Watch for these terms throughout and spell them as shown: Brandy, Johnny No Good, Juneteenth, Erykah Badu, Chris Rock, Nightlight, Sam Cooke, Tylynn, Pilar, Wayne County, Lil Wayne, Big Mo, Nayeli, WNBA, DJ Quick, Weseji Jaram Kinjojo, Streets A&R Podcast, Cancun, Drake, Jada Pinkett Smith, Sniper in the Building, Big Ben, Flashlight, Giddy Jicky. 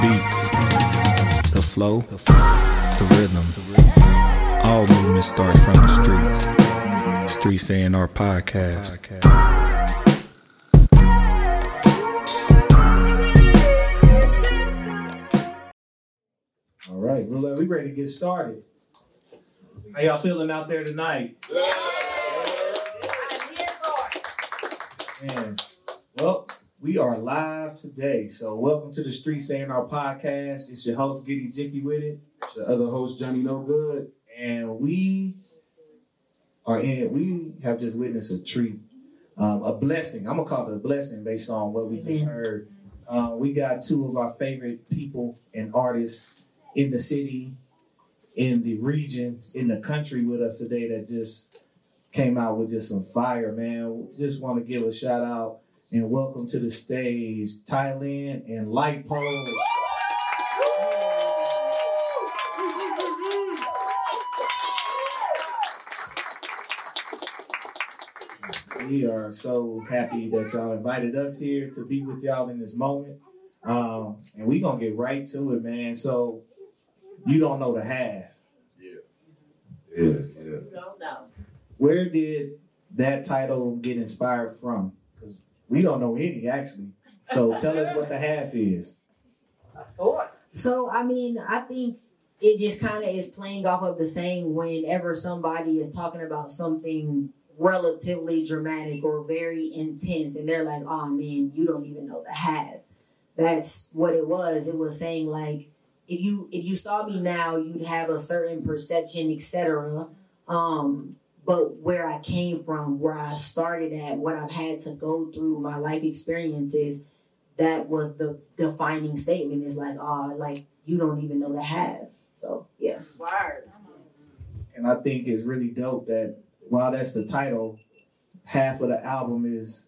beats, the flow, the rhythm. All movement starts from the streets. Streets A&R Podcast. All right, we ready to get started. How y'all feeling out there tonight? And well, we are live today, so welcome to the Streets A&R Podcast. It's your host, Giddy Jicky with it. It's your other host, Johnny No Good. And we have just witnessed a treat, a blessing. I'm going to call it a blessing based on what we just heard. We got two of our favorite people and artists in the city, in the region, in the country with us today that just came out with just some fire, man. Just want to give a shout out and welcome to the stage, Tylynn and Lite Pole. We are so happy that y'all invited us here to be with y'all in this moment. And we're going to get right to it, man. So you don't know the half. Yeah. You don't know. Where did that title get inspired from? Because we don't know any, actually. So tell us what the half is. So, I think it just kind of is playing off of the saying whenever somebody is talking about something relatively dramatic or very intense, and they're like, oh, man, you don't even know the half. That's what it was. It was saying, like, if you saw me now, you'd have a certain perception, etc. But where I came from, where I started at, what I've had to go through, my life experiences, that was the defining statement. It's like, oh, like, you don't even know the half. So, yeah. Word. And I think it's really dope that while that's the title, half of the album is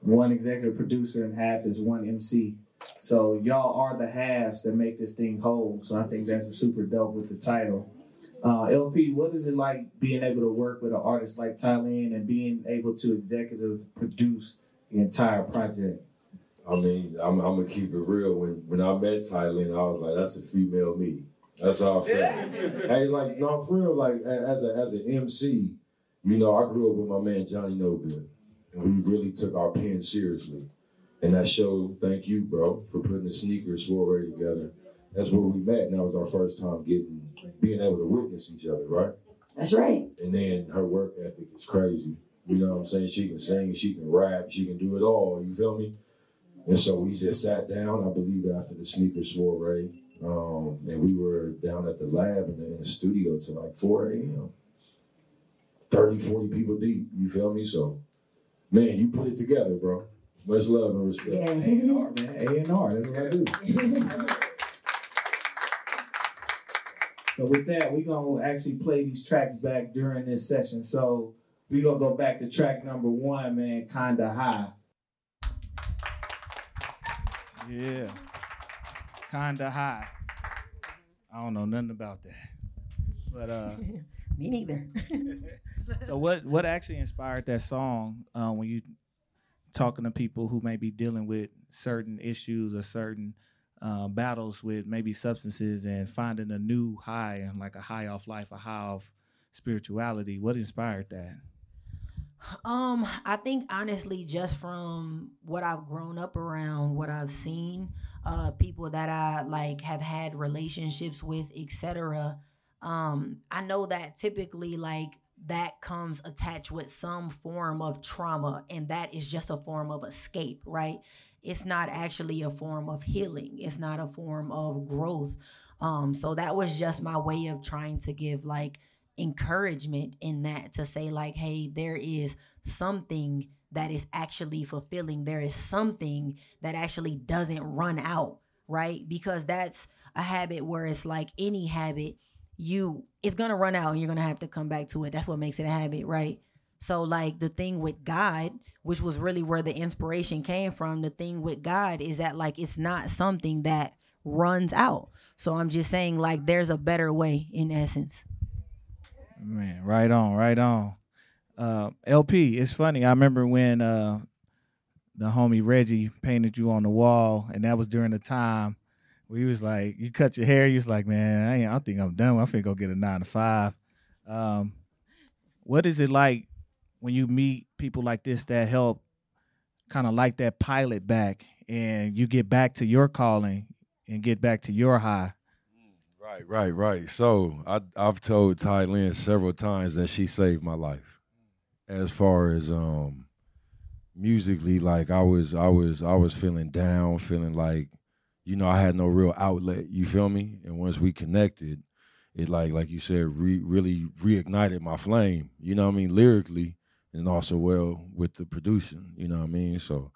one executive producer and half is one MC. So y'all are the halves that make this thing whole. So I think that's super dope with the title. LP, what is it like being able to work with an artist like Tylynn and being able to executive produce the entire project? I mean, I'm going to keep it real. When I met Tylynn, I was like, that's a female me. That's how I felt. Hey, like, no, for real, like, as an MC, you know, I grew up with my man Johnny No Good, and we really took our pen seriously. And that show, thank you, bro, for putting the Sneakers Soiree together. That's where we met, and that was our first time being able to witness each other, right? That's right. And then her work ethic is crazy. You know what I'm saying? She can sing, she can rap, she can do it all, you feel me? And so we just sat down, I believe, after the Sneakers Soiree, and we were down at the lab in the studio till like 4 a.m. 30, 40 people deep, you feel me? So, man, you put it together, bro. Much love and respect. Yeah. A&R, man. A&R, that's what I do. So with that, we're going to actually play these tracks back during this session. So we're going to go back to track number one, man, Kinda High. Yeah. Kinda High. I don't know nothing about that. But me neither. So what actually inspired that song when you talking to people who may be dealing with certain issues or certain battles with maybe substances and finding a new high and like a high off life, a high off spirituality? What inspired that? I think honestly, just from what I've grown up around, what I've seen, people that I like have had relationships with, etc. I know that typically like that comes attached with some form of trauma, and that is just a form of escape, right? It's not actually a form of healing. It's not a form of growth. So that was just my way of trying to give like encouragement in that, to say like, hey, there is something that is actually fulfilling. There is something that actually doesn't run out, right? Because that's a habit where it's like any habit, it's going to run out and you're going to have to come back to it. That's what makes it a habit, right? So like the thing with God, which was really where the inspiration came from, the thing with God is that like it's not something that runs out. So I'm just saying like there's a better way in essence. Man, right on, right on. LP, it's funny. I remember when the homie Reggie painted you on the wall, and that was during the time We was like, you cut your hair. You was like, man, I don't think I'm done. I think I'll get a 9 to 5. What is it like when you meet people like this that help kind of like that pilot back and you get back to your calling and get back to your high? Right. So I've told Tylynn several times that she saved my life as far as musically. Like I was feeling down, feeling like, you know, I had no real outlet, you feel me? And once we connected, it like you said, really reignited my flame, you know what I mean, lyrically and also well with the producing, you know what I mean? So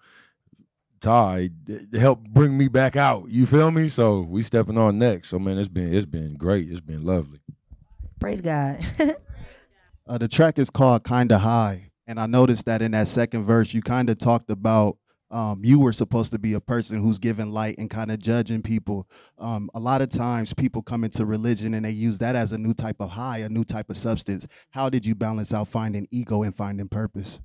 Ty helped bring me back out, you feel me? So we stepping on next. So man, it's been great. It's been lovely. Praise God. The track is called Kinda High. And I noticed that in that second verse, you kind of talked about you were supposed to be a person who's giving light and kind of judging people. A lot of times people come into religion and they use that as a new type of high, a new type of substance. How did you balance out finding ego and finding purpose?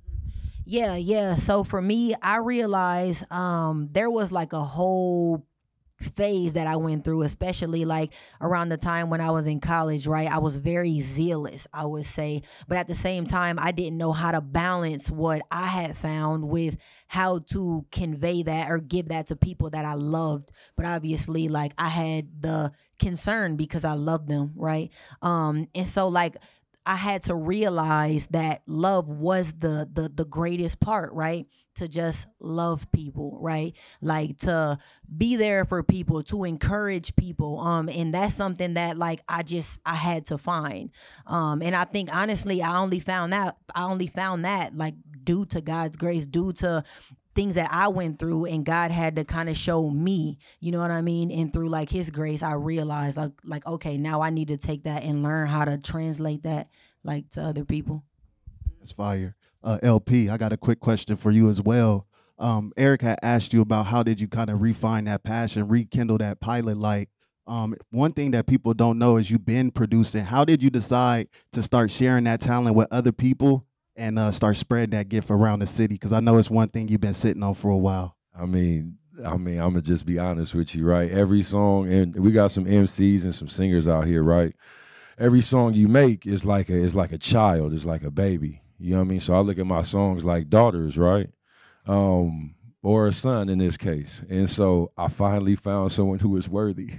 Yeah. So for me, I realized there was like a whole phase that I went through, especially like around the time when I was in college, right? I was very zealous, I would say. But at the same time, I didn't know how to balance what I had found with how to convey that or give that to people that I loved. But obviously, like, I had the concern because I loved them, right? And so like, I had to realize that love was the greatest part, right? To just love people, right? Like to be there for people, to encourage people. And that's something that like I had to find. And I think honestly, I only found that like due to God's grace, due to things that I went through, and God had to kind of show me, you know what I mean? And through like his grace, I realized like, okay, now I need to take that and learn how to translate that like to other people. That's fire. LP, I got a quick question for you as well. Erykah had asked you about how did you kind of refine that passion, rekindle that pilot light. One thing that people don't know is you've been producing. How did you decide to start sharing that talent with other people and start spreading that gift around the city? Because I know it's one thing you've been sitting on for a while. I mean, I'm going to just be honest with you, right? Every song, and we got some MCs and some singers out here, right? Every song you make is like a child, it's like a baby. You know what I mean? So I look at my songs like daughters, right? Or a son in this case. And so I finally found someone who was worthy.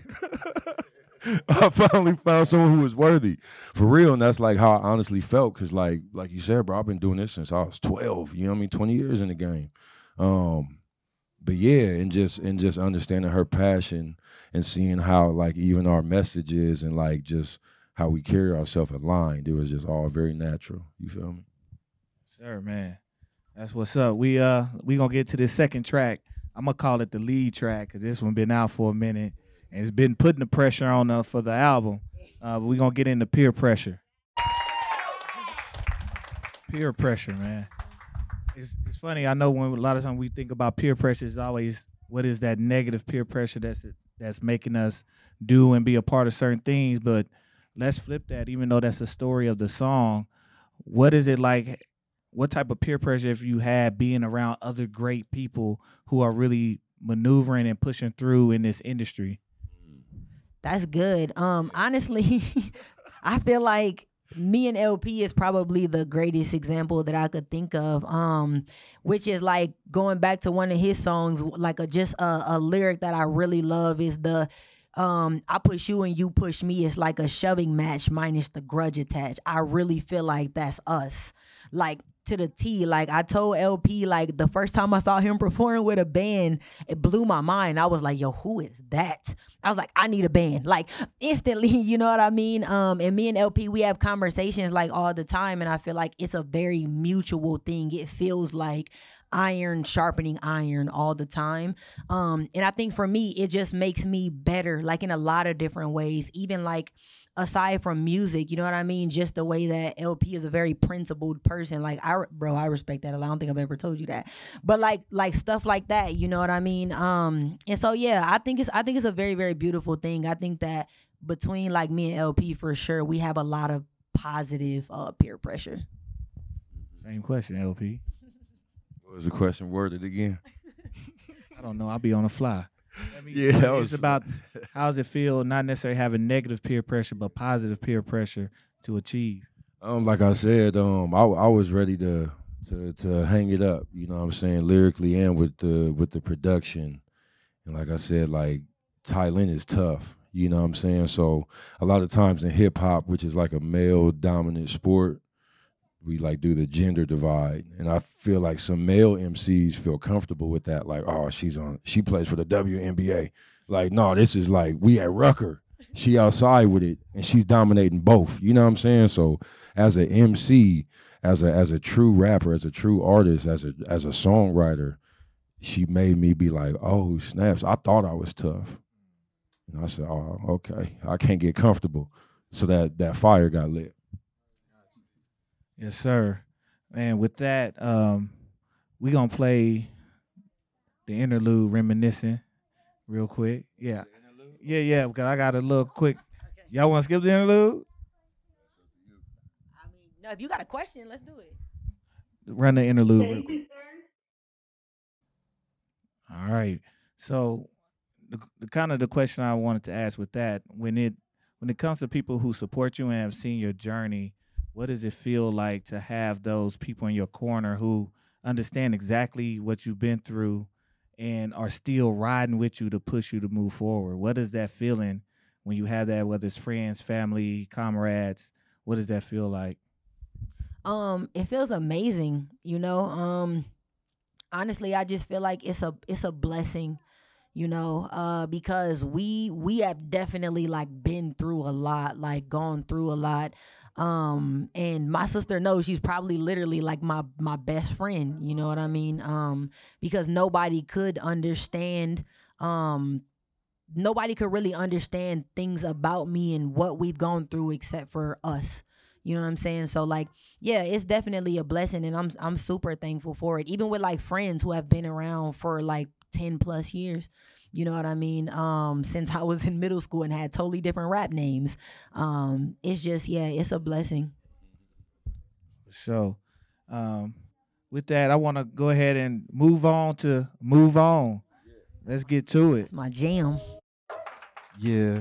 I finally found someone who was worthy. For real, and that's like how I honestly felt, because like you said, bro, I've been doing this since I was 12, you know what I mean? 20 years in the game. But yeah, and just understanding her passion and seeing how like even our messages and like just how we carry ourselves aligned, it was just all very natural. You feel me? Sure, man. That's what's up. We gonna get to this second track. I'm gonna call it the lead track, because this one been out for a minute. And it's been putting the pressure on us for the album. But we're going to get into peer pressure. Peer pressure, man. It's funny. I know when a lot of times we think about peer pressure, it's always what is that negative peer pressure that's making us do and be a part of certain things. But let's flip that, even though that's the story of the song. What is it like? What type of peer pressure have you had being around other great people who are really maneuvering and pushing through in this industry? That's good. Honestly, I feel like me and LP is probably the greatest example that I could think of, which is like going back to one of his songs, like a lyric that I really love is the, I push you and you push me. It's like a shoving match minus the grudge attached. I really feel like that's us. Like, to the T. Like I told LP, like the first time I saw him perform with a band, it blew my mind. I was like, yo, who is that? I was like, I need a band. Like instantly, you know what I mean? And me and LP, we have conversations like all the time. And I feel like it's a very mutual thing. It feels like iron sharpening iron all the time. And I think for me, it just makes me better, like in a lot of different ways, even like aside from music, you know what I mean? Just the way that LP is a very principled person. Like, I respect that a lot. I don't think I've ever told you that. But like stuff like that, you know what I mean? And so, yeah, I think it's a very, very beautiful thing. I think that between like me and LP for sure, we have a lot of positive peer pressure. Same question, LP. What was the question worded again? I don't know. I'll be on the fly. I mean, yeah, it's about how does it feel not necessarily having negative peer pressure, but positive peer pressure to achieve. Like I said, I was ready to hang it up. You know what I'm saying, lyrically and with the production. And like I said, like Tylynn is tough. You know what I'm saying? So a lot of times in hip hop, which is like a male dominant sport, we like do the gender divide. And I feel like some male MCs feel comfortable with that. Like, oh, she plays for the WNBA. Like, no, this is like, we at Rucker. She outside with it and she's dominating both. You know what I'm saying? So as an MC, as a true rapper, as a true artist, as a songwriter, she made me be like, oh, snaps, I thought I was tough. And I said, oh, okay, I can't get comfortable. So that fire got lit. Yes, sir. And with that, we going to play the interlude, Reminiscing, real quick. Yeah. Yeah, because I got a little quick. Okay. Y'all want to skip the interlude? I mean, no, if you got a question, let's do it. Run the interlude real quick. All right. So the kind of the question I wanted to ask with that, when it comes to people who support you and have seen your journey, what does it feel like to have those people in your corner who understand exactly what you've been through and are still riding with you to push you to move forward? What is that feeling when you have that, whether it's friends, family, comrades? What does that feel like? It feels amazing, you know. Honestly, I just feel like it's a blessing, you know, because we have definitely like been through a lot, like gone through a lot. And my sister knows she's probably literally like my best friend, you know what I mean? Because nobody could really understand things about me and what we've gone through except for us. You know what I'm saying? So like, yeah, it's definitely a blessing and I'm super thankful for it. Even with like friends who have been around for like 10 plus years. You know what I mean? Since I was in middle school and had totally different rap names. It's just, yeah, it's a blessing. So with that, I want to go ahead and move on. Let's get to it. That's my jam. Yeah.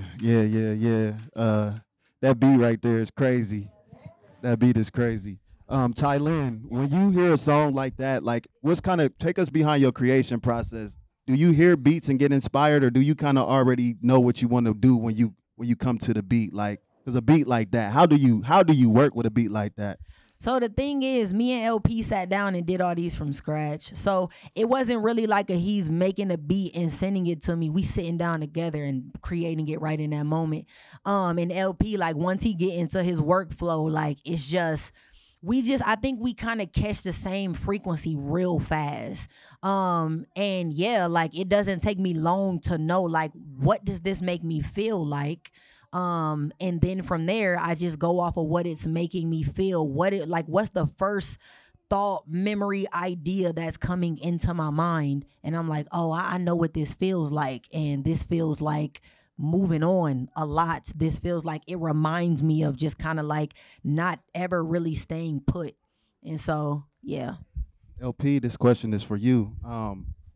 That beat right there is crazy. That beat is crazy. Tylynn, when you hear a song like that, like what's kind of, take us behind your creation process. Do you hear beats and get inspired, or do you kind of already know what you want to do when you come to the beat? Like, there's a beat like that. How do you work with a beat like that? So the thing is, me and LP sat down and did all these from scratch. So it wasn't really like he's making a beat and sending it to me. We sitting down together and creating it right in that moment. And LP, like once he get into his workflow, like it's just. I think we kind of catch the same frequency real fast. And yeah, like it doesn't take me long to know, like, what does this make me feel like? And then from there, I just go off of what it's making me feel. What's the first thought, memory, idea that's coming into my mind? And I'm like, oh, I know what this feels like. And this feels like moving on a lot. This feels like it reminds me of just kind of like not ever really staying put. And so, yeah. LP, this question is for you. I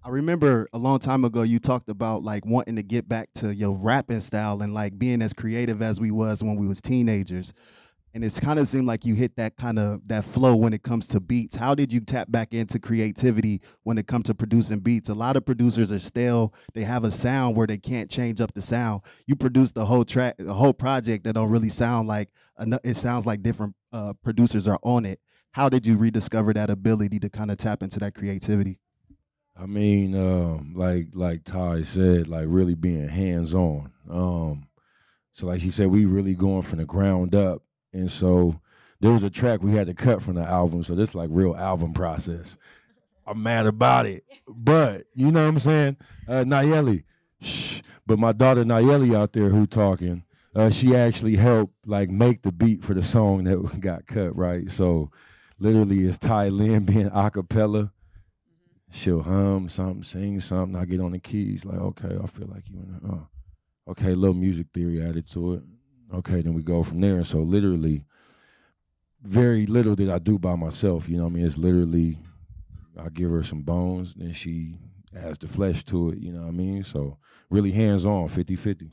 remember a long time ago you talked about like wanting to get back to your rapping style and like being as creative as we was when we was teenagers. And it's kind of seemed like you hit that kind of that flow when it comes to beats. How did you tap back into creativity when it comes to producing beats? A lot of producers are still, they have a sound where they can't change up the sound. You produce the whole track, the whole project that don't really sound like, it sounds like different producers are on it. How did you rediscover that ability to kind of tap into that creativity? I mean, like Ty said, like really being hands-on. So like he said, we really going from the ground up. And so there was a track we had to cut from the album. So this like real album process. I'm mad about it. But you know what I'm saying? Nayeli. Shh. But my daughter Nayeli out there who talking, she actually helped like make the beat for the song that got cut, right? So literally it's Tylynn being a cappella. She'll hum something, sing something. I get on the keys like, okay, I feel like you in the, okay, a little music theory added to it. Okay, then we go from there. And so literally, very little did I do by myself. You know what I mean? It's literally, I give her some bones, then she It has the flesh to it, you know what I mean? So really hands-on, 50-50.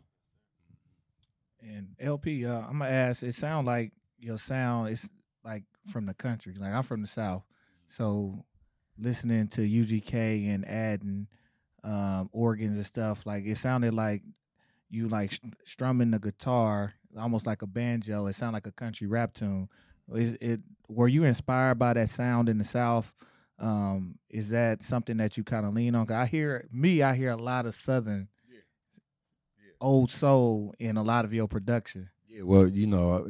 And LP, I'm going to ask, it sound like your sound is like from the country. Like, I'm from the South. So listening to UGK and adding organs and stuff, like it sounded like you like strumming the guitar almost like a banjo. It sounded like a country rap tune. Were you inspired by that sound in the South? Is that something that you kind of lean on? 'Cause I hear a lot of Southern old soul in a lot of your production. Yeah, well, you know,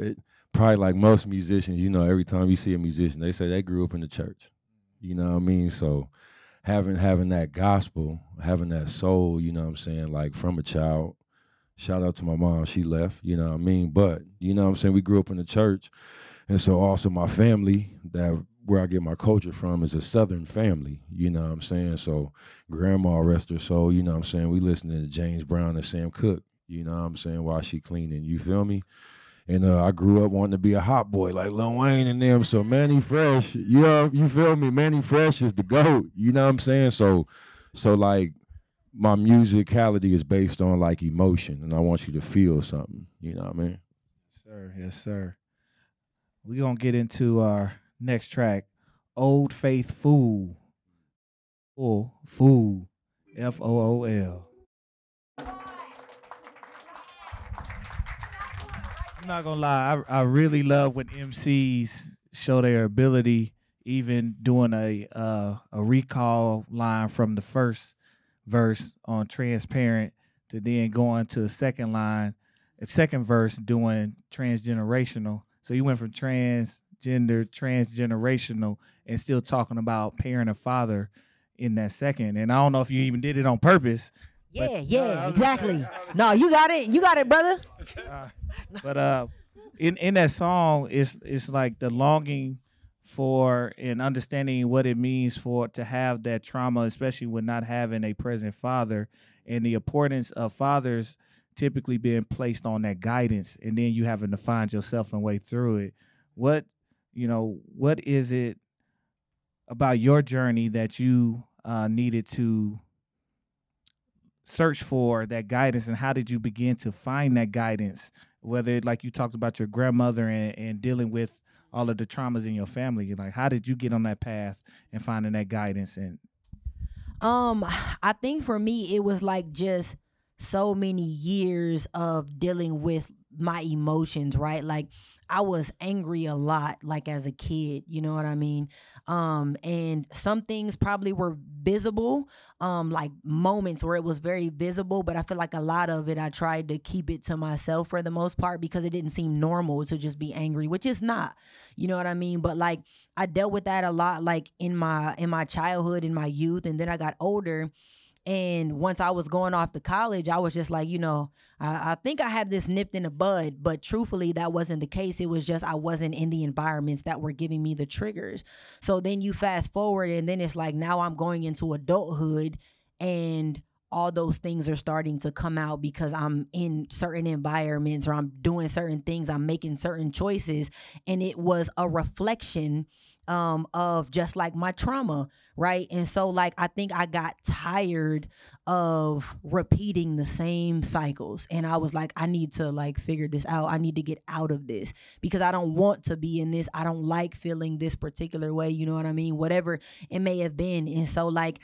probably like most musicians, you know, every time you see a musician, they say they grew up in the church. You know what I mean? So having that gospel, having that soul, you know what I'm saying, like from a child. Shout out to my mom, she left, you know what I mean? But, you know what I'm saying, we grew up in the church. And so also my family, that where I get my culture from, is a Southern family, you know what I'm saying? So grandma, rest her soul, you know what I'm saying? We listening to James Brown and Sam Cooke, you know what I'm saying, while she cleaning, you feel me? And I grew up wanting to be a hot boy like Lil Wayne and them. So Manny Fresh, you feel me? Manny Fresh is the GOAT, you know what I'm saying? So like, my musicality is based on like emotion, and I want you to feel something. You know what I mean? Yes, sir. We're going to get into our next track, Old Faithful. Or Fool, F-O-O-L. I'm not going to lie, I really love when MCs show their ability, even doing a recall line from the first verse on Transparent to then going to a second verse doing transgenerational. So you went from transgender, transgenerational, and still talking about parent and father in that second. And I don't know if you even did it on purpose. Yeah, exactly. No, you got it, brother. But in that song, it's like the longing for and understanding what it means for to have that trauma, especially with not having a present father, and the importance of fathers typically being placed on that guidance, and then you having to find yourself and way through it. What is it about your journey that you needed to search for that guidance, and how did you begin to find that guidance? Whether, like you talked about your grandmother and dealing with all of the traumas in your family, you're like, how did you get on that path and finding that guidance? And I think for me, it was like just so many years of dealing with my emotions, right? Like I was angry a lot, like as a kid, you know what I mean? And some things probably were visible, like moments where it was very visible, but I feel like a lot of it, I tried to keep it to myself for the most part because it didn't seem normal to just be angry, which is not, you know what I mean? But like, I dealt with that a lot, like in my childhood, in my youth. And then I got older, and once I was going off to college, I was just like, you know, I think I have this nipped in the bud, but truthfully, that wasn't the case. It was just I wasn't in the environments that were giving me the triggers. So then you fast forward, and then it's like now I'm going into adulthood, and all those things are starting to come out because I'm in certain environments, or I'm doing certain things, I'm making certain choices. And it was a reflection of just like my trauma, right? And so like I think I got tired of repeating the same cycles, and I was like, I need to like figure this out. I need to get out of this because I don't want to be in this. I don't like feeling this particular way, you know what I mean? Whatever it may have been. And so like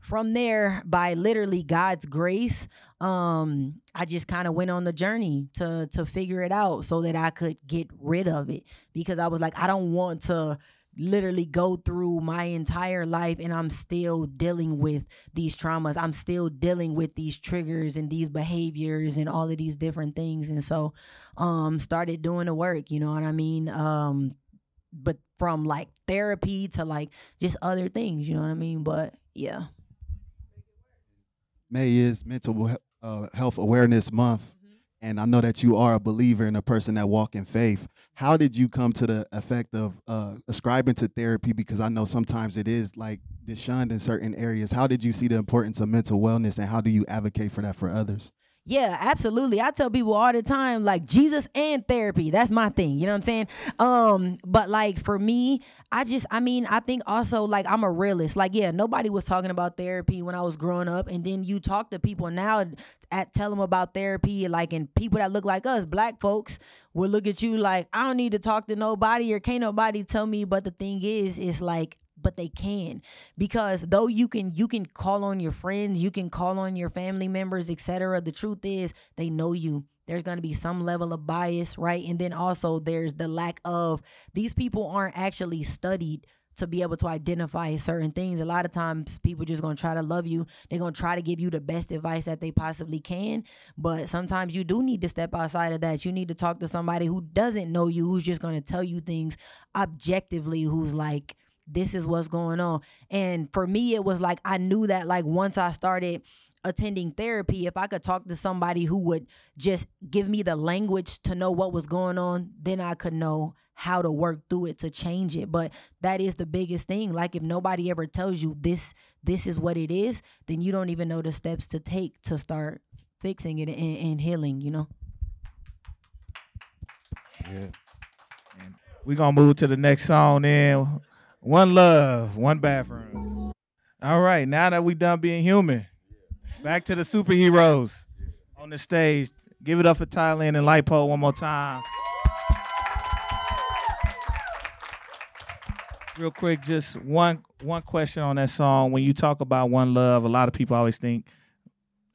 from there, by literally God's grace, I just kind of went on the journey to figure it out so that I could get rid of it, because I was like, I don't want to literally go through my entire life and I'm still dealing with these traumas. I'm still dealing with these triggers and these behaviors and all of these different things. And so started doing the work, you know what I mean? But from like therapy to like just other things, you know what I mean? But yeah. May is Mental Health Awareness Month. Mm-hmm. And I know that you are a believer and a person that walk in faith. How did you come to the effect of ascribing to therapy? Because I know sometimes it is like shunned in certain areas. How did you see the importance of mental wellness, and how do you advocate for that for others? Yeah, absolutely. I tell people all the time, like, Jesus and therapy. That's my thing. You know what I'm saying? But like for me, I think also like I'm a realist. Like, yeah, nobody was talking about therapy when I was growing up. And then you talk to people now tell them about therapy, like, and people that look like us, black folks, will look at you like, I don't need to talk to nobody or can't nobody tell me. But the thing is, it's like, but they can, because though you can call on your friends, you can call on your family members, etc. The truth is they know you. There's going to be some level of bias, right? And then also there's the lack of, these people aren't actually studied to be able to identify certain things. A lot of times people just going to try to love you. They're going to try to give you the best advice that they possibly can. But sometimes you do need to step outside of that. You need to talk to somebody who doesn't know you, who's just going to tell you things objectively, who's like, this is what's going on. And for me, it was like, I knew that like once I started attending therapy, if I could talk to somebody who would just give me the language to know what was going on, then I could know how to work through it to change it. But that is the biggest thing. Like if nobody ever tells you this is what it is, then you don't even know the steps to take to start fixing it and healing, you know? Yeah. We're going to move to the next song then. One love, one bathroom. All right, now that we done being human, back to the superheroes on the stage. Give it up for Tylynn and Lite Pole one more time. Real quick, just one question on that song. When you talk about one love, a lot of people always think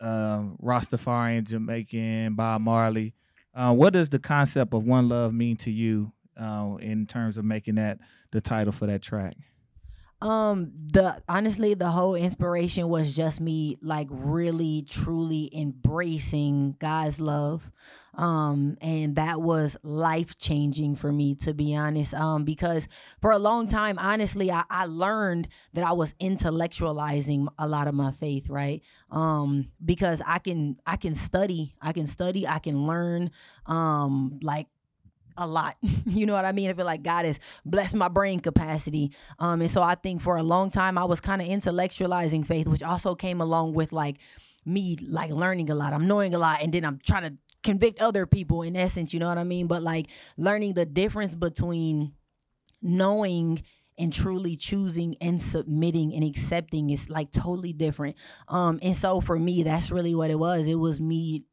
Rastafarian, Jamaican, Bob Marley. What does the concept of one love mean to you? In terms of making that the title for that track? The whole inspiration was just me like really truly embracing God's love. And that was life-changing for me, to be honest, because for a long time, honestly, I learned that I was intellectualizing a lot of my faith, right? Because I can study, I can learn, like, a lot. You know what I mean? I feel like God has blessed my brain capacity. And so I think for a long time, I was kind of intellectualizing faith, which also came along with like me, like learning a lot. I'm knowing a lot. And then I'm trying to convict other people in essence, you know what I mean? But like learning the difference between knowing and truly choosing and submitting and accepting is like totally different. And so for me, that's really what it was. It was me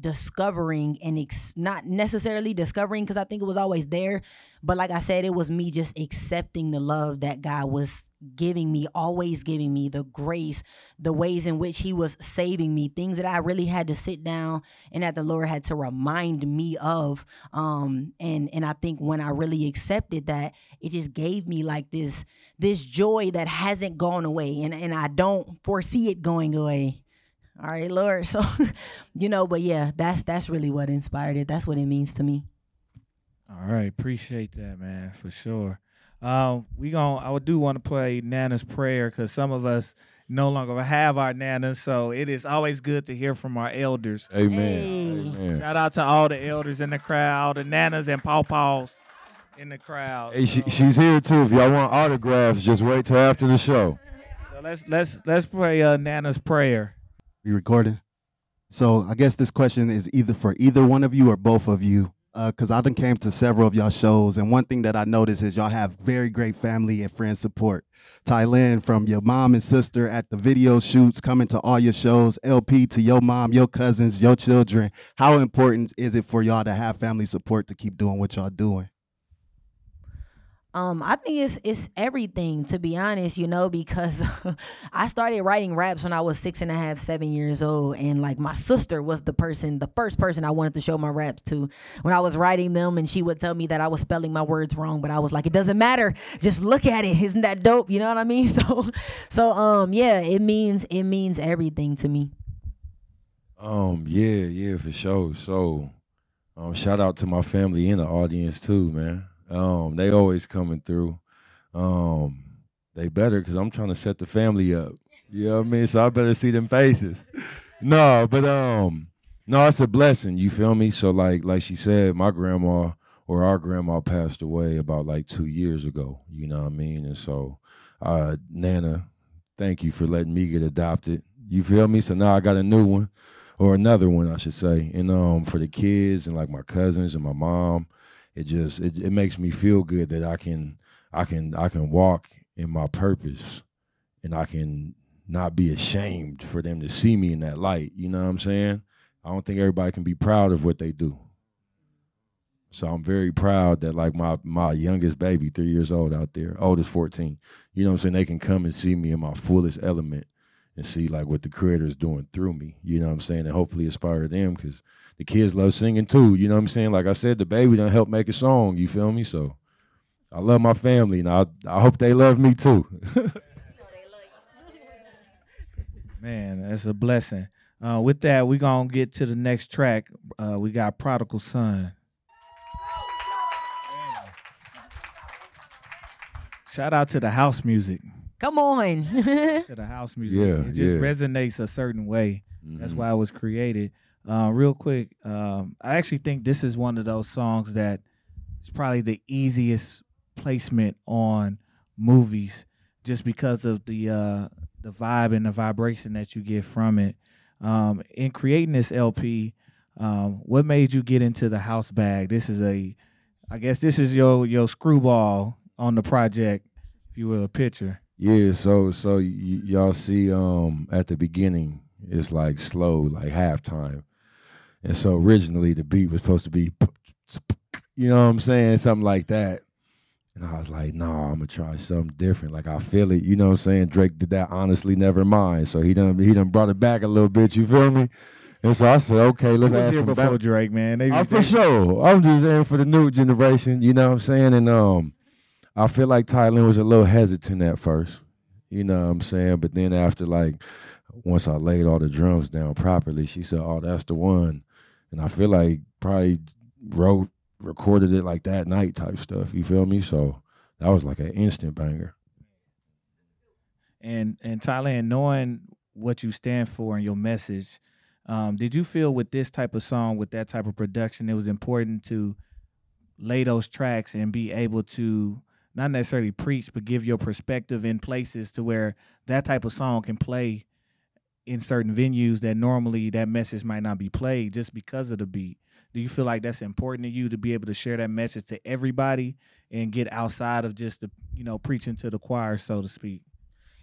discovering and not necessarily discovering, because I think it was always there, but like I said, it was me just accepting the love that God was giving me, always giving me, the grace, the ways in which he was saving me, things that I really had to sit down and that the Lord had to remind me of. And I think when I really accepted that, it just gave me like this joy that hasn't gone away, and I don't foresee it going away. All right, Lord. So, you know, but yeah, that's really what inspired it. That's what it means to me. All right. Appreciate that, man, for sure. I do want to play Nana's Prayer, because some of us no longer have our Nana. So it is always good to hear from our elders. Amen. Hey. Amen. Shout out to all the elders in the crowd, the Nanas and Pawpaws in the crowd. Hey, she's here, too. If y'all want autographs, just wait till after the show. So let's play Nana's Prayer. We recording. So I guess this question is either for either one of you or both of you, because I done came to several of y'all shows, and one thing that I noticed is y'all have very great family and friend support. Tylynn, from your mom and sister at the video shoots, coming to all your shows, LP to your mom, your cousins, your children. How important is it for y'all to have family support to keep doing what y'all doing? I think it's everything, to be honest, you know, because I started writing raps when I was 6 and a half, 7 years old. And like my sister was the first person I wanted to show my raps to when I was writing them. And she would tell me that I was spelling my words wrong, but I was like, it doesn't matter. Just look at it. Isn't that dope? You know what I mean? So, yeah, it means everything to me. Yeah, for sure. So, shout out to my family in the audience too, man. They always coming through. They better, because I'm trying to set the family up. You know what I mean? So I better see them faces. No, it's a blessing. You feel me? So like she said, our grandma passed away about like 2 years ago. You know what I mean? And so, Nana, thank you for letting me get adopted. You feel me? So now I got a new one. or another one, I should say. And for the kids and like my cousins and my mom, it just it makes me feel good that I can walk in my purpose, and I can not be ashamed for them to see me in that light. You know what I'm saying? I don't think everybody can be proud of what they do. So I'm very proud that like my youngest baby, 3 years old out there, oldest 14, you know what I'm saying? They can come and see me in my fullest element and see like what the Creator's doing through me, you know what I'm saying? And hopefully inspire them, because the kids love singing too, you know what I'm saying? Like I said, the baby done helped make a song, you feel me? So I love my family, and I hope they love me too. Man, that's a blessing. With that, we're going to get to the next track. We got Prodigal Son. Shout out to the house music. Come on. To the house music. Yeah, it just resonates a certain way. Mm-hmm. That's why it was created. Real quick, I actually think this is one of those songs that it's probably the easiest placement on movies, just because of the vibe and the vibration that you get from it. In creating this LP, what made you get into the house bag? This is I guess this is your screwball on the project, if you will, a picture. Yeah, so y'all see at the beginning, it's like slow, like halftime. And so originally the beat was supposed to be, you know what I'm saying, something like that. And I was like, nah, I'm going to try something different. Like, I feel it, you know what I'm saying? Drake did that, honestly, never mind. So he done brought it back a little bit, you feel me? And so I said, okay, let's ask him about Drake, man. For sure. I'm just there for the new generation, you know what I'm saying? And I feel like Tylynn was a little hesitant at first, you know what I'm saying? But then after, like, once I laid all the drums down properly, she said, oh, that's the one. And I feel like probably recorded it like that night type stuff, you feel me? So that was like an instant banger. And Tylynn, knowing what you stand for and your message, did you feel with this type of song, with that type of production, it was important to lay those tracks and be able to not necessarily preach, but give your perspective in places to where that type of song can play in certain venues that normally that message might not be played just because of the beat? Do you feel like that's important to you to be able to share that message to everybody and get outside of just the, you know, preaching to the choir, so to speak?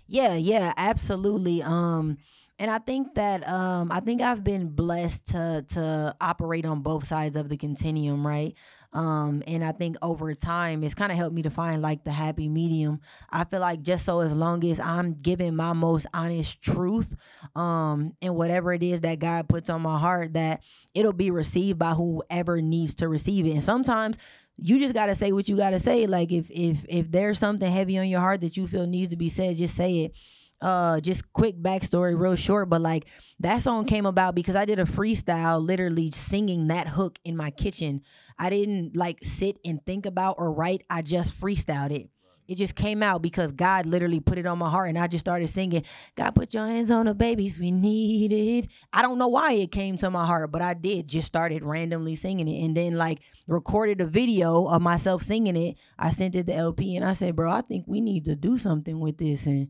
Yeah, absolutely. And I think that I've been blessed to operate on both sides of the continuum, right? And I think over time, it's kind of helped me to find like the happy medium. I feel like just so as long as I'm giving my most honest truth, and whatever it is that God puts on my heart, that it'll be received by whoever needs to receive it. And sometimes you just got to say what you got to say. Like if there's something heavy on your heart that you feel needs to be said, just say it. Just quick backstory, real short, but like that song came about because I did a freestyle, literally singing that hook in my kitchen. I didn't like sit and think about or write. I just freestyled it. It just came out because God literally put it on my heart, and I just started singing, God put your hands on the babies we needed. I don't know why it came to my heart, but I did. Just started randomly singing it, and then like recorded a video of myself singing it. I sent it to LP, and I said, bro, I think we need to do something with this. And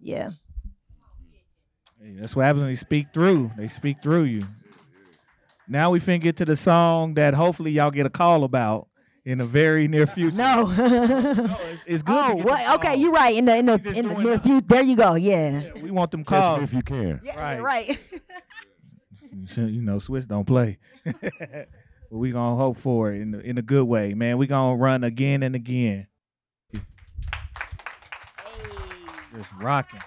yeah. Hey, that's what happens when they speak through. They speak through you. Now we finna get to the song that hopefully y'all get a call about in the very near future. No, it's good. Oh, what? Okay, you're right. In the near future. There you go. Yeah. We want them calls if you can. Yeah, right. You know, Swiss don't play. But we gonna hope for it in a good way, man. We gonna run again and again. Just rocking.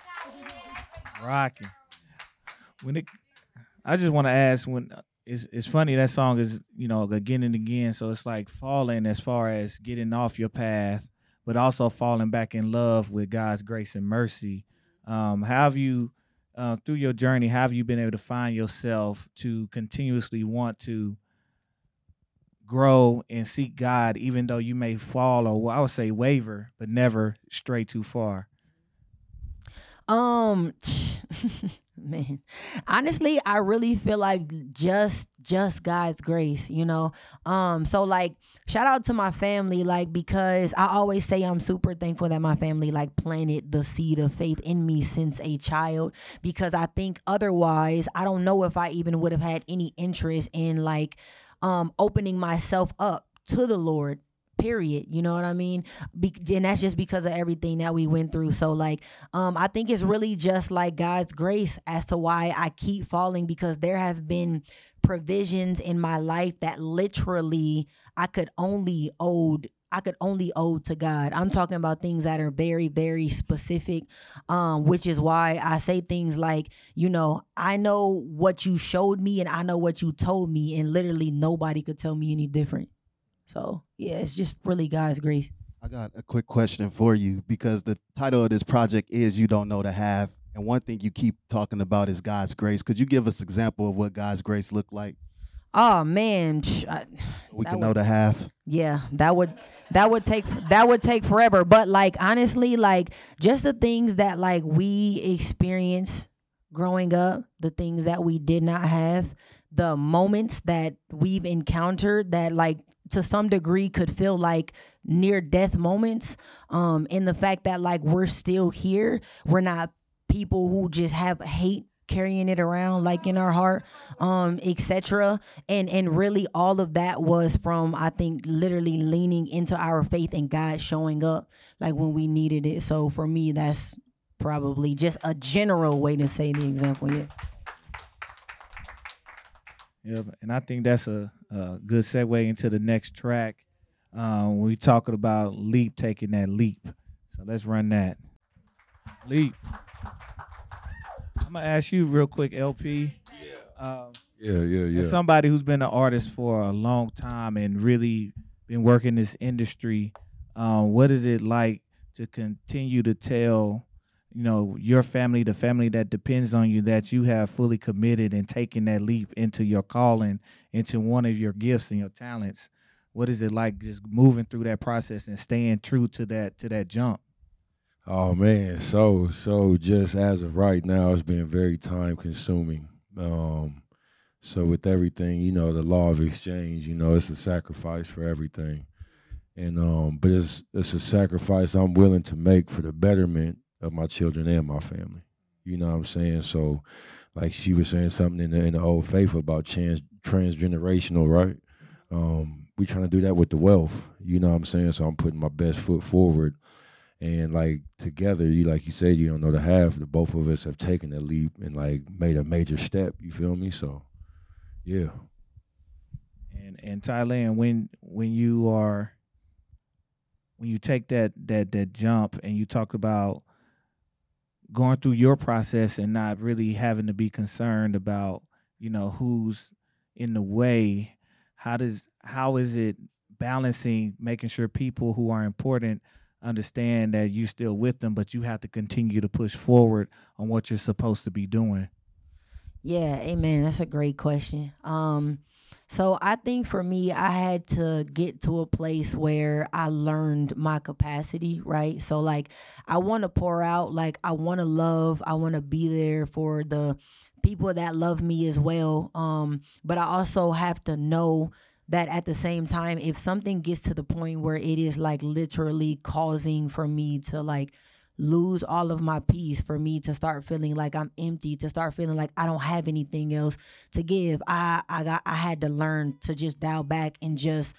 I just want to ask, when it's funny, that song is, you know, again and again. So it's like falling as far as getting off your path, but also falling back in love with God's grace and mercy. How have you, through your journey, how have you been able to find yourself to continuously want to grow and seek God, even though you may fall, or I would say waver, but never stray too far? Man, honestly, I really feel like just God's grace, you know? So like, shout out to my family, like, because I always say I'm super thankful that my family like planted the seed of faith in me since a child, because I think otherwise, I don't know if I even would have had any interest in like, opening myself up to the Lord. Period. You know what I mean? And that's just because of everything that we went through. So like, I think it's really just like God's grace as to why I keep falling, because there have been provisions in my life that literally I could only owe to God. I'm talking about things that are very, very specific, which is why I say things like, you know, I know what you showed me and I know what you told me, and literally nobody could tell me any different. So, yeah, it's just really God's grace. I got a quick question for you, because the title of this project is You Don't Know to Have. And one thing you keep talking about is God's grace. Could you give us an example of what God's grace looked like? Oh, man. We can know to have. Yeah, that would take forever. But, like, honestly, like, just the things that, like, we experienced growing up, the things that we did not have, the moments that we've encountered that, like, to some degree could feel like near death moments, and the fact that like we're still here, we're not people who just have hate carrying it around like in our heart, etc. And really all of that was from, I think, literally leaning into our faith and God showing up like when we needed it. So for me, that's probably just a general way to say the example. Yeah. Yeah, and I think that's a good segue into the next track. We're talking about Leap, taking that leap. So let's run that. Leap. I'm going to ask you real quick, LP. Yeah. Yeah. As somebody who's been an artist for a long time and really been working this industry, what is it like to continue to tell, you know, your family, the family that depends on you, that you have fully committed and taken that leap into your calling, into one of your gifts and your talents? What is it like just moving through that process and staying true to that jump? Oh, man. So just as of right now, it's been very time consuming. So with everything, you know, the law of exchange, you know, it's a sacrifice for everything. And but it's a sacrifice I'm willing to make for the betterment of my children and my family. You know what I'm saying? So like she was saying something in the old faith about transgenerational, right? We trying to do that with the wealth. You know what I'm saying? So I'm putting my best foot forward. And like together, you like you said, you don't know to have, the both of us have taken a leap and like made a major step, you feel me? So yeah. And Tylynn, when you take that jump and you talk about going through your process and not really having to be concerned about, you know, who's in the way, how is it balancing, making sure people who are important understand that you're still with them, but you have to continue to push forward on what you're supposed to be doing? Yeah, amen. That's a great question. So I think for me, I had to get to a place where I learned my capacity, right? So like, I want to pour out, like I want to love, I want to be there for the people that love me as well. But I also have to know that at the same time, if something gets to the point where it is like literally causing for me to like lose all of my peace, for me to start feeling like I'm empty, to start feeling like I don't have anything else to give, I had to learn to just dial back and just,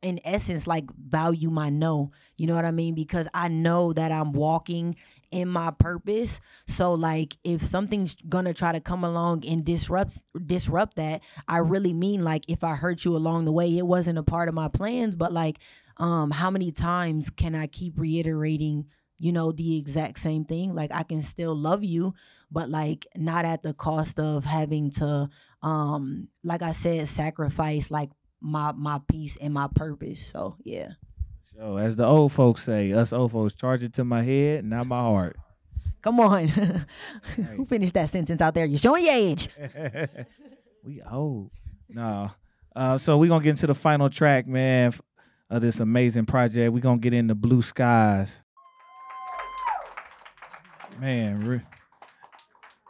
in essence, like value my no. You know what I mean? Because I know that I'm walking in my purpose. So like if something's gonna try to come along and disrupt that, I really mean like if I hurt you along the way, it wasn't a part of my plans. But like how many times can I keep reiterating, you know, the exact same thing? Like I can still love you, but like not at the cost of having to, like I said, sacrifice like my peace and my purpose. So yeah. So as the old folks say, us old folks, charge it to my head, not my heart. Come on. Right. Who finished that sentence out there? You're showing your age. We old. No. So we're gonna get into the final track, man, of this amazing project. We're gonna get into Blue Skies. Man,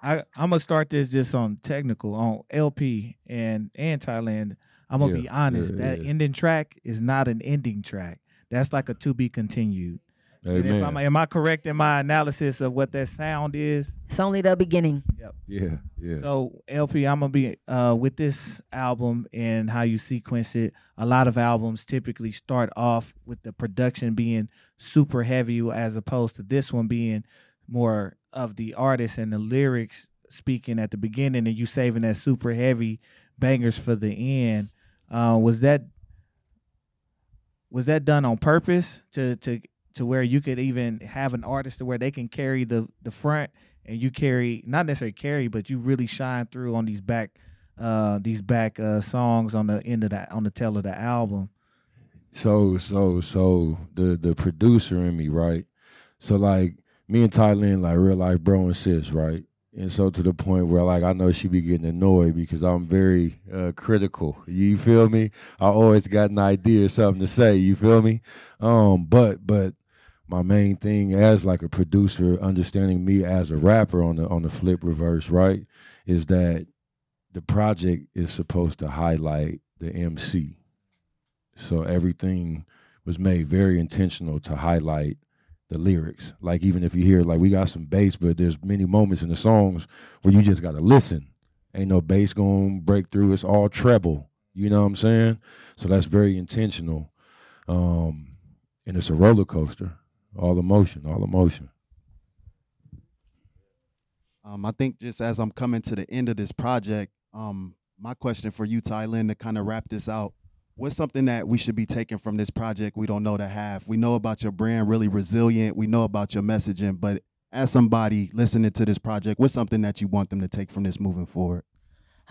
I'm gonna start this just on technical, on LP and Tylynn. I'm gonna be honest. That ending track is not an ending track. That's like a to be continued. Amen. And if am I correct in my analysis of what that sound is? It's only the beginning. Yep. Yeah, yeah. So LP, I'm gonna be with this album and how you sequence it. A lot of albums typically start off with the production being super heavy, as opposed to this one being more of the artist and the lyrics speaking at the beginning, and you saving that super heavy bangers for the end. Was that done on purpose to where you could even have an artist to where they can carry the front and you carry, not necessarily carry, but you really shine through on these back songs on the end of that, on the tail of the album? So the producer in me, right? So like me and Tylynn, like real life bro and sis, right? And so to the point where like I know she be getting annoyed because I'm very critical. You feel me? I always got an idea or something to say. You feel me? But my main thing as like a producer, understanding me as a rapper on the flip reverse, right, is that the project is supposed to highlight the MC. So everything was made very intentional to highlight the lyrics. Like even if you hear, like we got some bass, but there's many moments in the songs where you just gotta listen. Ain't no bass gonna break through. It's all treble. You know what I'm saying? So that's very intentional. And it's a roller coaster. All emotion. I think just as I'm coming to the end of this project, my question for you, Tylynn, to kind of wrap this out, what's something that we should be taking from this project we don't know to have? We know about your brand, really resilient. We know about your messaging. But as somebody listening to this project, what's something that you want them to take from this moving forward?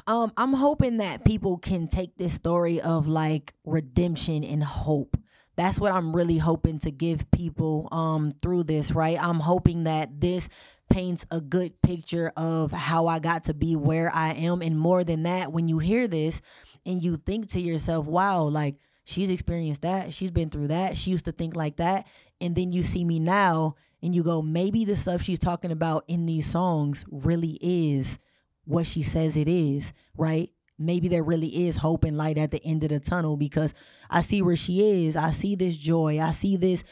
I'm hoping that people can take this story of like redemption and hope. That's what I'm really hoping to give people through this, right? I'm hoping that this paints a good picture of how I got to be where I am. And more than that, when you hear this, and you think to yourself, wow, like she's experienced that. She's been through that. She used to think like that. And then you see me now and you go, maybe the stuff she's talking about in these songs really is what she says it is, right? Maybe there really is hope and light at the end of the tunnel, because I see where she is. I see this joy. I see this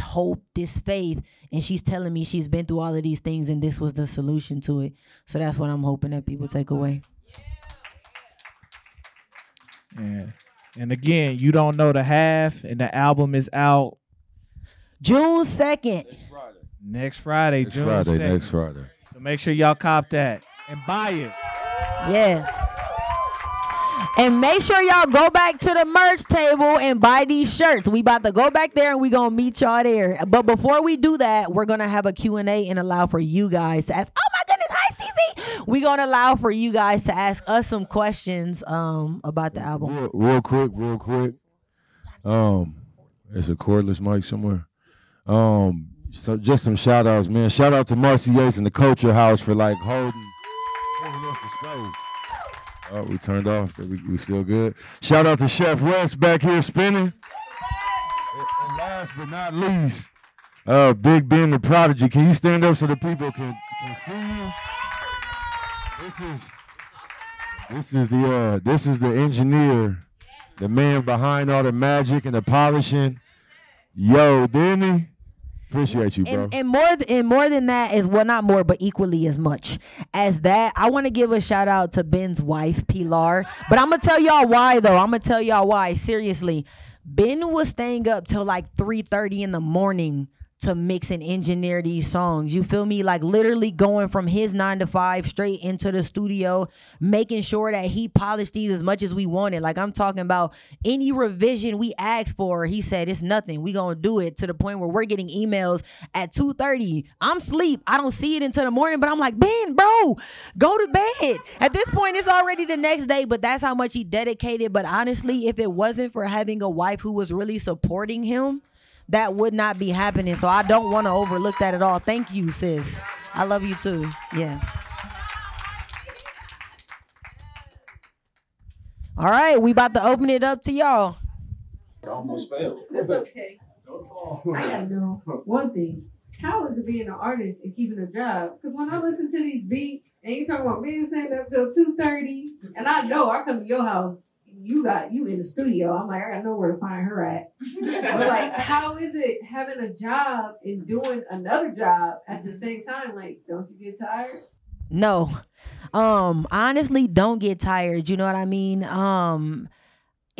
hope, this faith. And she's telling me she's been through all of these things and this was the solution to it. So that's what I'm hoping that people take away. Yeah. And again, you don't know the half, and the album is out June 2nd. Next Friday. So make sure y'all cop that and buy it. Yeah. And make sure y'all go back to the merch table and buy these shirts. We about to go back there and we gonna meet y'all there. But before we do that, we're gonna have a Q&A and allow for you guys to ask. Oh my goodness, hi CC. We gonna allow for you guys to ask us some questions about the album. Real quick. It's a cordless mic somewhere. So just some shout outs, man. Shout out to Marcy Ace and the Culture House for like holding us the space. Oh, we turned off. We still good. Shout out to Chef West back here spinning. And last but not least, Big Ben the Prodigy. Can you stand up so the people can see you? This is the engineer, the man behind all the magic and the polishing. Yo, Denny. Appreciate you, bro. And more than that is, well, not more, but equally as much as that, I want to give a shout out to Ben's wife, Pilar. But I'm going to tell y'all why, though. I'm going to tell y'all why. Seriously, Ben was staying up till like 3:30 in the morning to mix and engineer these songs. You feel me? Like literally going from his 9 to 5 straight into the studio, making sure that he polished these as much as we wanted. Like I'm talking about any revision we asked for, he said, it's nothing. We gonna do it, to the point where we're getting emails at 2:30. I'm asleep. I don't see it until the morning, but I'm like, Ben, bro, go to bed. At this point, it's already the next day, but that's how much he dedicated. But honestly, if it wasn't for having a wife who was really supporting him, that would not be happening. So I don't want to overlook that at all. Thank you, sis. I love you too. Yeah. All right, we about to open it up to y'all. I almost failed. That's okay. I gotta do one thing. how is it being an artist and keeping a job? Because when I listen to these beats and you talking about being staying up till 2:30, and I know I come to your house, you in the studio. I'm like, I got nowhere to find her at. But like, how is it having a job and doing another job at the same time? Like, don't you get tired? No, honestly, don't get tired. You know what I mean?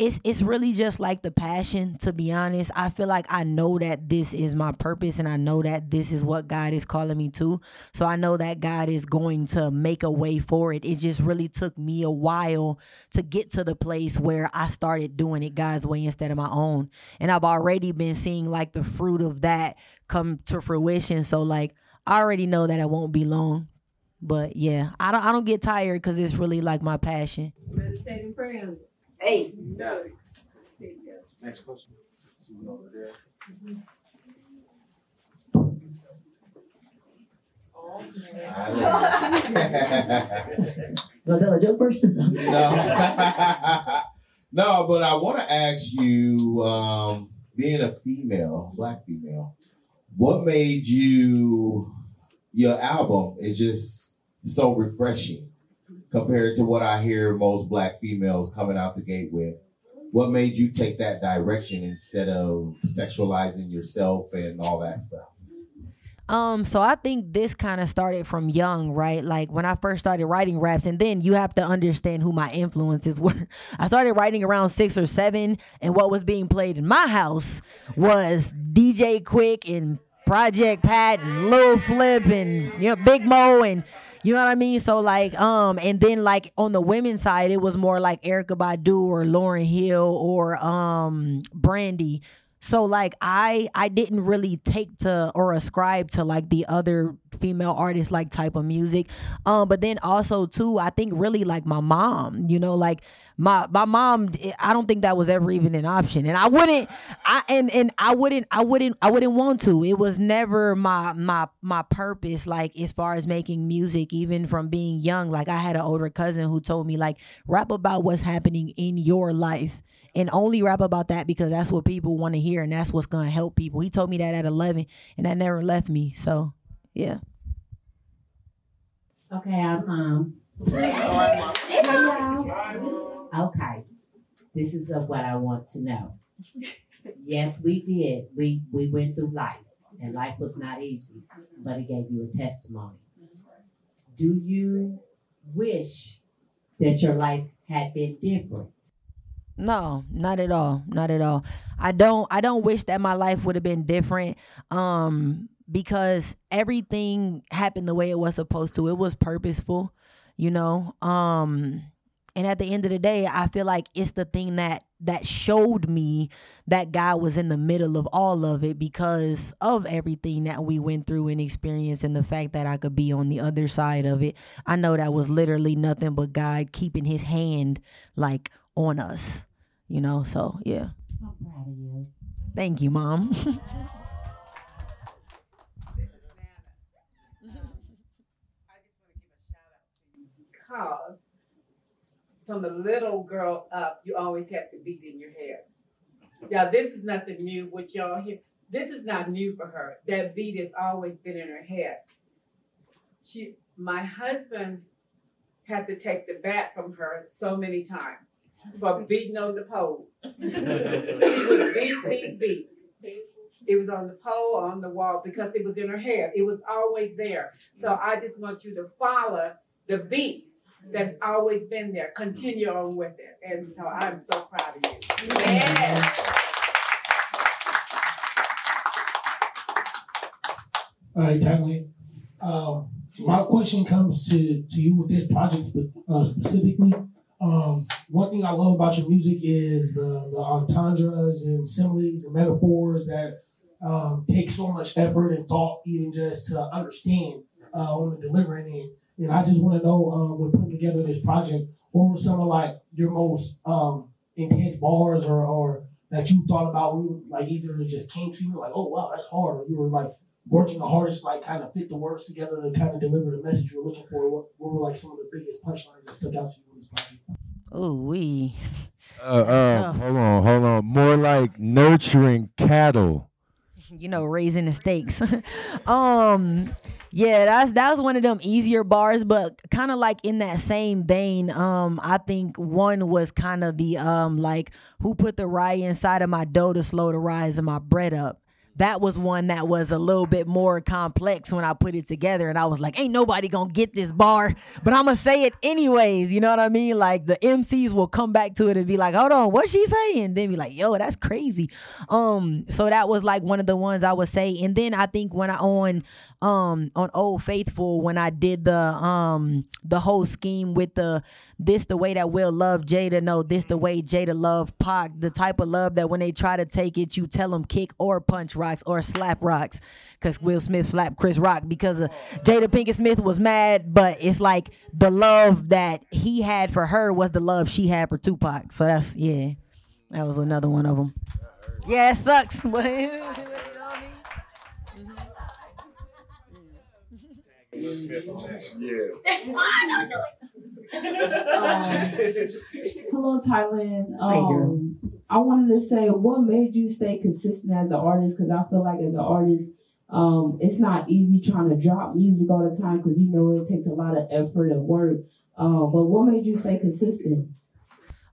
It's really just like the passion, to be honest. I feel like I know that this is my purpose, and I know that this is what God is calling me to. So I know that God is going to make a way for it. It just really took me a while to get to the place where I started doing it God's way instead of my own. And I've already been seeing like the fruit of that come to fruition. So like, I already know that it won't be long. But yeah, I don't get tired because it's really like my passion. Meditate and pray on it. Hey. No. Next question. Over there. Go tell a joke first. No. No, but I want to ask you, being a female, black female, what made your album is just so refreshing compared to what I hear most black females coming out the gate with? What made you take that direction instead of sexualizing yourself and all that stuff? So I think this kind of started from young, right? Like when I first started writing raps, and then you have to understand who my influences were. I started writing around 6 or 7, and what was being played in my house was DJ Quick and Project Pat and Lil' Flip and Big Mo, and you know what I mean? So like, and then like on the women's side, it was more like Erykah Badu or Lauryn Hill or Brandy. So like I didn't really take to or ascribe to like the other female artists like type of music. But then also too, I think really like my mom, like my mom, I don't think that was ever even an option. And I wouldn't want to. It was never my purpose, like as far as making music, even from being young. Like I had an older cousin who told me like, rap about what's happening in your life. And only rap about that because that's what people want to hear and that's what's going to help people. He told me that at 11, and that never left me. So, yeah. Okay, I'm Okay, this is what I want to know. Yes, we did. We went through life, and life was not easy, but it gave you a testimony. Do you wish that your life had been different? No, not at all. Not at all. I don't wish that my life would have been different, because everything happened the way it was supposed to. It was purposeful, and at the end of the day, I feel like it's the thing that showed me that God was in the middle of all of it because of everything that we went through and experienced, and the fact that I could be on the other side of it. I know that was literally nothing but God keeping his hand like on us. So yeah. I'm proud of you. Thank you, Mom. Because from a little girl up, you always have the beat in your head. Now, this is nothing new, what y'all hear. This is not new for her. That beat has always been in her head. My husband had to take the bat from her so many times for beating on the pole. She was beat. It was on the pole, on the wall, because it was in her head. It was always there. So I just want you to follow the beat that's always been there. Continue on with it. And so I'm so proud of you. Yes. All right, Tylynn. My question comes to you with this project specifically. One thing I love about your music is the entendres and similes and metaphors that take so much effort and thought even just to understand on the delivering end. And I just want to know, when putting together this project, what were some of like your most intense bars or that you thought about, like either it just came to you like, oh wow, that's hard, or you were like working the hardest, like kind of fit the words together to kind of deliver the message you're looking for? What were like some of the biggest punchlines that stuck out to you in this project? Oh, we. Hold on. More like nurturing cattle. you know, raising the stakes. Yeah, that was one of them easier bars, but kind of like in that same vein, I think one was kind of the like, who put the rye inside of my dough to slow the rise of my bread up. That was one that was a little bit more complex when I put it together, and I was like, ain't nobody gonna get this bar, but I'm gonna say it anyways, you know what I mean? Like, the MCs will come back to it and be like, hold on, what's she saying? Then be like, yo, that's crazy. So that was like one of the ones I would say. And then I think when I on Old Faithful, when I did the whole scheme with this the way that Will love Jada, no, this the way Jada love Pac, the type of love that when they try to take it, you tell them kick or punch rocks or slap rocks, because Will Smith slapped Chris Rock because of Jada Pinkett Smith was mad, but it's like the love that he had for her was the love she had for Tupac. So that's, yeah, that was another one of them. Yeah, it sucks. Hello, Tylynn. I wanted to say, what made you stay consistent as an artist? Because I feel like as an artist, it's not easy trying to drop music all the time, because you know it takes a lot of effort and work. But what made you stay consistent?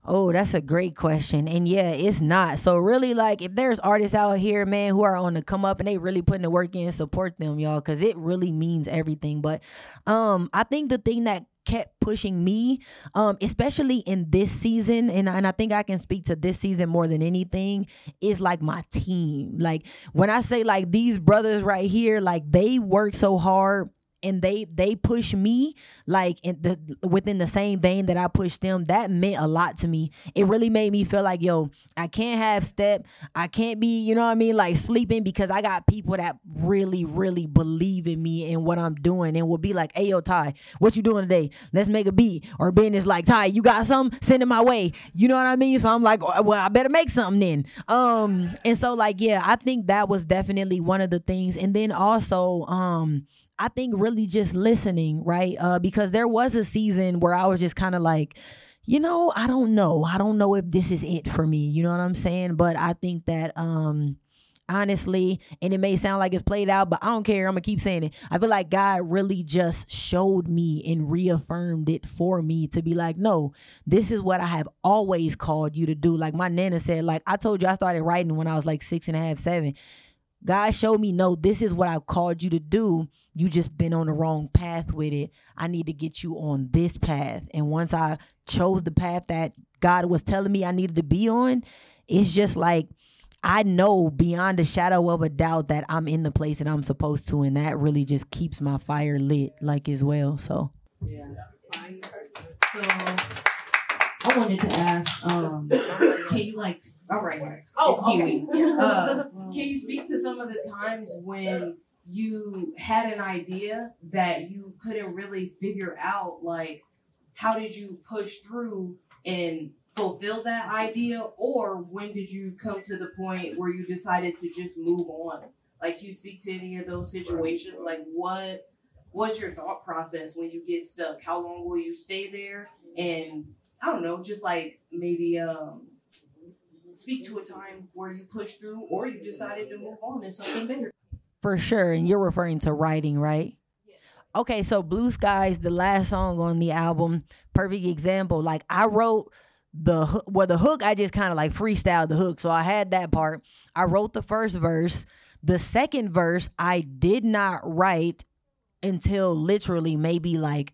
Oh, that's a great question. And yeah, it's not. So really, like, if there's artists out here, man, who are on the come up and they really putting the work in, support them, y'all, because it really means everything. But I think the thing that kept pushing me, especially in this season, and I think I can speak to this season more than anything, is like my team. Like, when I say like these brothers right here, like they work so hard. And they push me like within the same vein that I pushed them. That meant a lot to me. It really made me feel like, yo, I can't half step. I can't be, you know what I mean, like sleeping, because I got people that really, really believe in me and what I'm doing and will be like, hey, yo, Ty, what you doing today? Let's make a beat. Or Ben is like, Ty, you got something? Send it my way. You know what I mean? So I'm like, well, I better make something then. And so, like, yeah, I think that was definitely one of the things. And then also, I think really just listening, right? Because there was a season where I was just kind of like, you know, I don't know if this is it for me. You know what I'm saying? But I think that honestly, and it may sound like it's played out, but I don't care. I'm going to keep saying it. I feel like God really just showed me and reaffirmed it for me to be like, no, this is what I have always called you to do. Like my nana said, like I told you I started writing when I was like 6 and a half, 7. God showed me, no, this is what I've called you to do. You just been on the wrong path with it. I need to get you on this path. And once I chose the path that God was telling me I needed to be on, it's just like, I know beyond a shadow of a doubt that I'm in the place that I'm supposed to. And that really just keeps my fire lit, like, as well. So, yeah. So I wanted to ask, can you like, all right. Oh, okay. Can you speak to some of the times when you had an idea that you couldn't really figure out, like, how did you push through and fulfill that idea? Or when did you come to the point where you decided to just move on? Like, you speak to any of those situations? Like, what was your thought process when you get stuck? How long will you stay there? And I don't know, just like maybe speak to a time where you pushed through or you decided to move on to something better. For sure. And you're referring to writing, right? Yeah. Okay, so Blue Skies, the last song on the album, perfect example. Like, I wrote the hook, I just kind of like freestyled the hook. So I had that part. I wrote the first verse. The second verse, I did not write until literally maybe like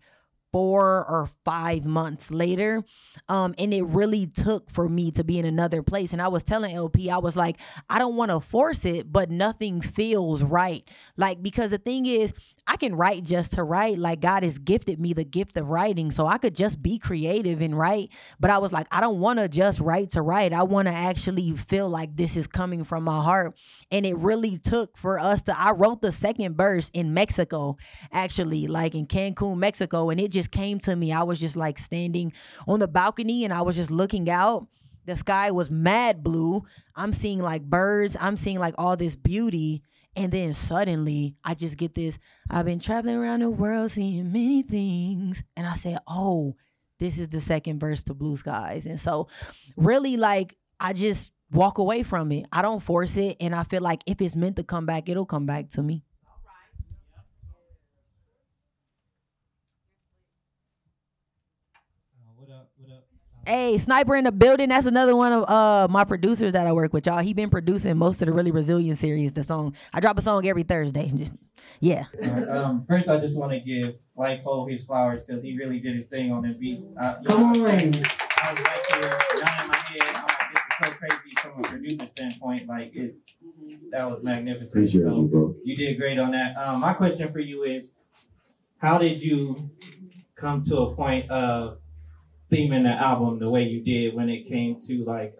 4 or 5 months later. And it really took for me to be in another place. And I was telling LP, I was like, I don't want to force it, but nothing feels right. Like, because the thing is, I can write just to write. Like, God has gifted me the gift of writing, so I could just be creative and write. But I was like, I don't want to just write to write. I want to actually feel like this is coming from my heart. And it really took for us to, I wrote the second verse in Mexico, actually, like in Cancun, Mexico. And it just came to me. I was just like standing on the balcony and I was just looking out. The sky was mad blue. I'm seeing like birds. I'm seeing like all this beauty. And then suddenly I just get this, I've been traveling around the world seeing many things. And I said, oh, this is the second verse to Blue Skies. And so really, like, I just walk away from it. I don't force it, and I feel like if it's meant to come back, it'll come back to me. Hey, Sniper in the Building. That's another one of my producers that I work with, y'all. He been producing most of the Really Resilient series, the song. I drop a song every Thursday. Just, yeah. Right, first, I just want to give Lite Pole his flowers because he really did his thing on the beats. Come on. I was right here, down in my head. This is so crazy from a producer standpoint. Like, that was magnificent. Appreciate you, bro. You did great on that. My question for you is, how did you come to a point of theming the album the way you did when it came to, like,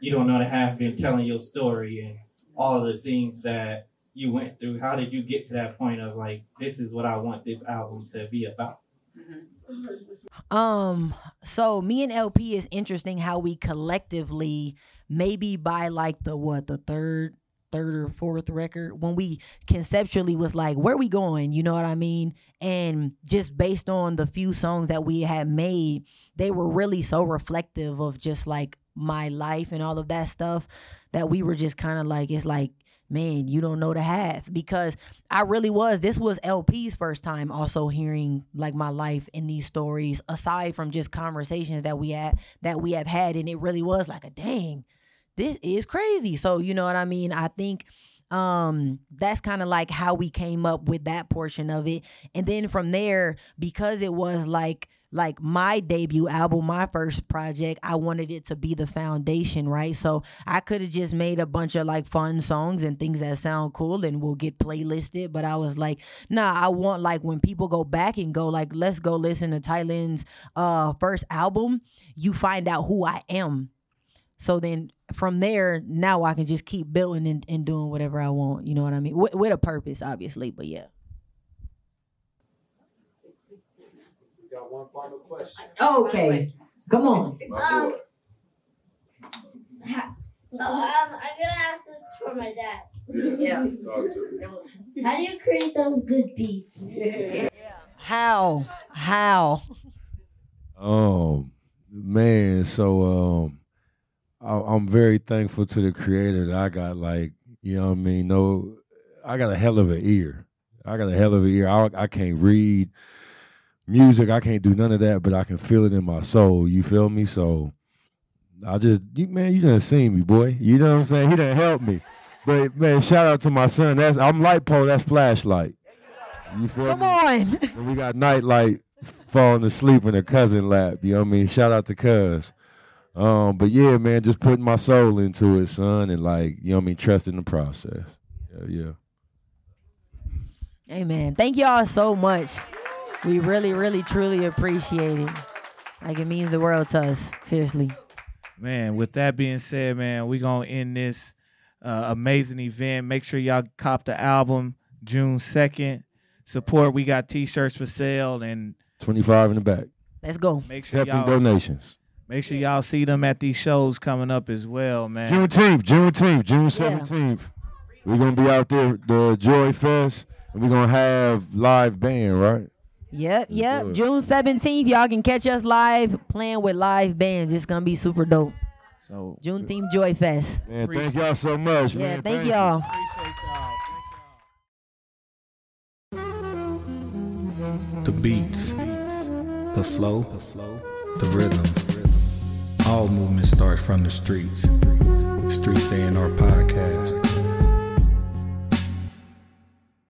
You Don't Know the Half and telling your story and all the things that you went through? How did you get to that point of, like, this is what I want this album to be about? So me and LP is interesting how we collectively, maybe by like the third or fourth record, when we conceptually was like, where we going, you know what I mean? And just based on the few songs that we had made, they were really so reflective of just like my life and all of that stuff that we were just kind of like, it's like, man, you don't know the half, because I really was. This was LP's first time also hearing like my life in these stories, aside from just conversations that we have had, and it really was like a dang. This is crazy. So, you know what I mean? I think that's kind of like how we came up with that portion of it. And then from there, because it was like my debut album, my first project, I wanted it to be the foundation, right? So I could have just made a bunch of like fun songs and things that sound cool and will get playlisted. But I was like, nah, I want, like, when people go back and go like, let's go listen to Tylynn's first album, you find out who I am. So then from there, now I can just keep building and doing whatever I want. You know what I mean? With a purpose, obviously, but yeah. We got one final question. Okay, come on. I'm going to ask this for my dad. Yeah. How do you create those good beats? Yeah. How? Man, so... I'm very thankful to the creator that I got, like, you know what I mean? No, I got a hell of an ear. I can't read music. I can't do none of that, but I can feel it in my soul. You feel me? So I just, you done seen me, boy. You know what I'm saying? He done helped me. But, man, shout out to my son. I'm Lite Pole. That's Flashlight. You feel me? Come on. And we got Nightlight falling asleep in her cousin lap. You know what I mean? Shout out to Cuz. But yeah, man, just putting my soul into it, son, and like, you know what I mean, trusting the process. Yeah. Amen. Thank y'all so much. We really, really, truly appreciate it. Like, it means the world to us. Seriously. Man, with that being said, man, we gonna end this amazing event. Make sure y'all cop the album June 2nd. Support. We got t-shirts for sale and 25 in the back. Let's go. Make sure accepting donations. Make sure y'all see them at these shows coming up as well, man. Juneteenth, June 17th. Yeah. We're going to be out there, the Joy Fest, and we're going to have live band, right? Yep. June 17th, y'all can catch us live playing with live bands. It's going to be super dope. So Juneteenth Joy Fest. Man, thank y'all so much, man. Yeah, thank y'all. Appreciate y'all. The beats, the flow, the rhythm. All movement starts from the streets. Streets A&R Podcast.